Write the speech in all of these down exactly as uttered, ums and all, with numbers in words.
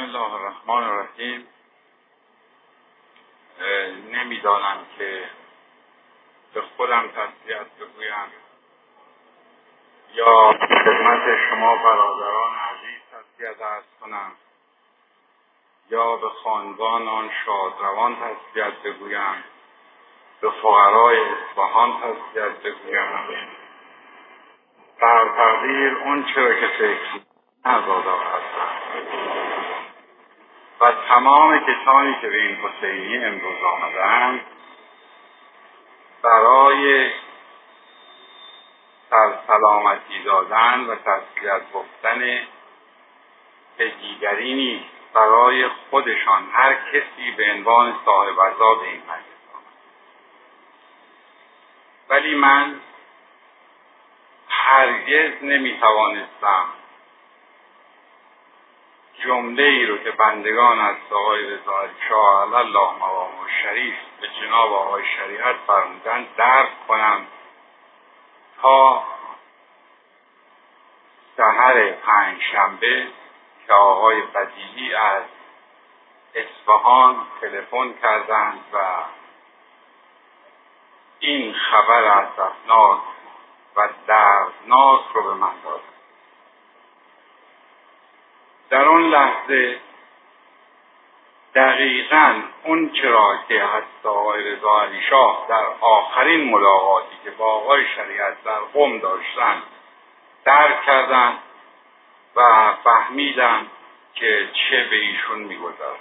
بسم الله الرحمن الرحیم. نمیدانم که به خودم تسلیت بگویم یا خدمت شما برادران عزیز تسلیت عرض کنم یا به خانوان آن شادروان تسلیت بگویم، به فقرای اصفهان تسلیت بگویم. در تقدیر اون چرا که فکر نزادار هستم و تمام کسانی که به این حسینی امروز آمدند برای سلامتی دادن و تسلیت گفتن به دیگری نیست، برای خودشان. هر کسی به عنوان صاحب عزا به این مجلس آمد، ولی من هرگز نمیتوانستم جمله ای رو که بندگان از آقای رضا شاه علی الله مقام شریف به جناب آقای شریعت فرمودند درک کنم تا سحر پنجشنبه که آقای بدیعی از اصفهان تلفن کردند و این خبر اسفناک و دردناک رو به من داد. در اون لحظه دقیقاً اون چرا که حضرت آقای رضا علی شاه در آخرین ملاقاتی که با آقای شریعت در قم داشتن درک کردن و فهمیدن که چه به ایشون میگذرد،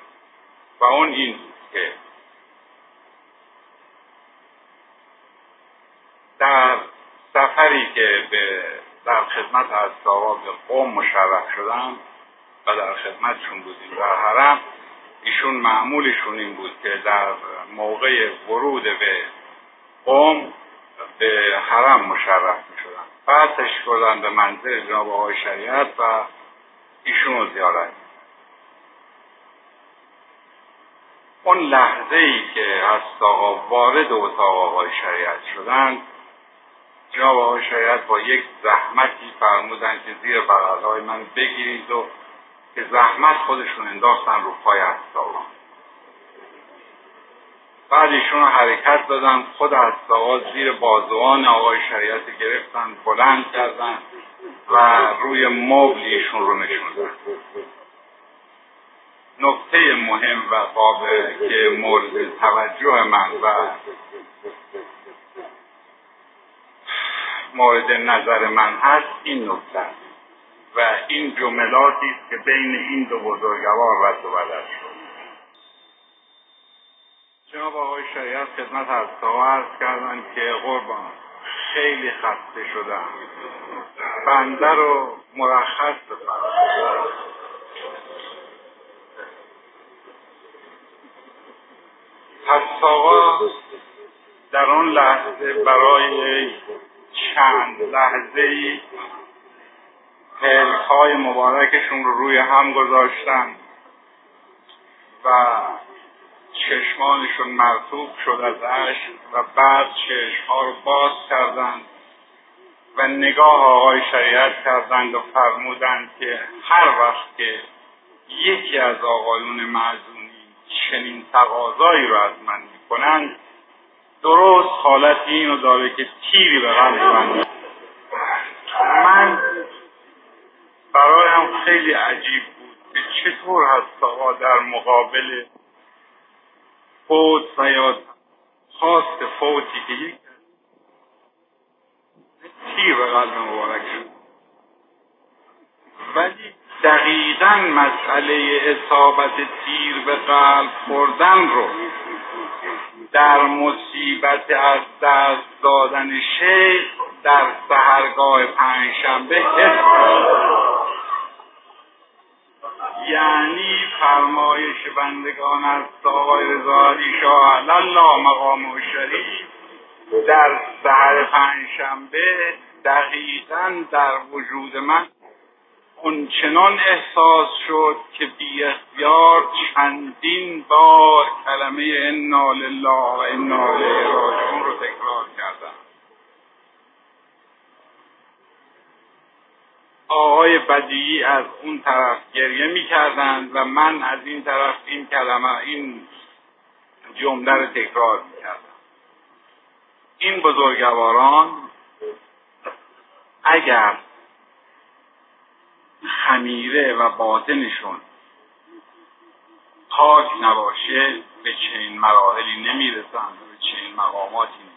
و اون این بود که در سفری که به در خدمت حضرت آقا به قم مشرف شدن و در خدمتشون بودیم در حرم، ایشون معمولشون این بود که در موقع ورود به قم به حرم مشرف می شدن، بعد تشریف بردن به منزل جناب آقای شریعت و ایشون رو زیارت. اون لحظه ای که حضرت آقا وارد اتاق آقای شریعت شدن، جناب آقای شریعت با یک زحمتی فرمودن که زیر بغلهای من بگیرید و که زحمت خودشون انداختن رو پای حضرت. بعد ایشون حرکت دادن، خود حضرت زیر بازوان آقای شریعت گرفتن، بلند کردن و روی مبل ایشون رو نشوندن. نکته مهم و قابل که مورد توجه من و مورد نظر من هست این نکته و این جملاتی است که بین این دو بزرگوار رد و بدل شد. جناب آقای شریعت خدمت حضرت آقا عرض کردن که قربان خیلی خسته شدم، بنده رو مرخص بفرمایید. حضرت آقا در آن لحظه برای چند لحظه‌ای پلک‌های مبارکشون رو روی هم گذاشتن و چشمانشون مرطوب شد از اشک و بعد چشم‌ها رو باز کردند و نگاه آقای شریعت کردند و فرمودند که هر وقت که یکی از آقایون معزونی چنین تقاضایی رو از من می‌کنند درست حالت اینو داره که تیری به قلب من. من برایم خیلی عجیب بود که چطور حضرت آقا در مقابل فوت و یا خواست فوتی که یک تیر به قلب مبارک شد، ولی دقیقاً مسئله اصابت تیر به قلب خوردن رو در مصیبت از دست دادن شیخ در سحرگاه پنجشنبه حس کرد. یعنی فرمایش بندگان از آقای رضا علی شاه علی الله مقام شریف در سحر پنجشنبه دقیقاً در وجود من اونچنان احساس شد که بی اختیار چندین بار کلمه انا لله و انا الیه راجعون رو تکرار کردم. آقای های بدیعی از اون طرف گریه می کردن و من از این طرف این کلمه این جمله رو تکرار می کردم. این بزرگواران اگر خمیره و باطنشون پاک نباشه به چنین مراحلی نمی رسند و به چنین مقاماتی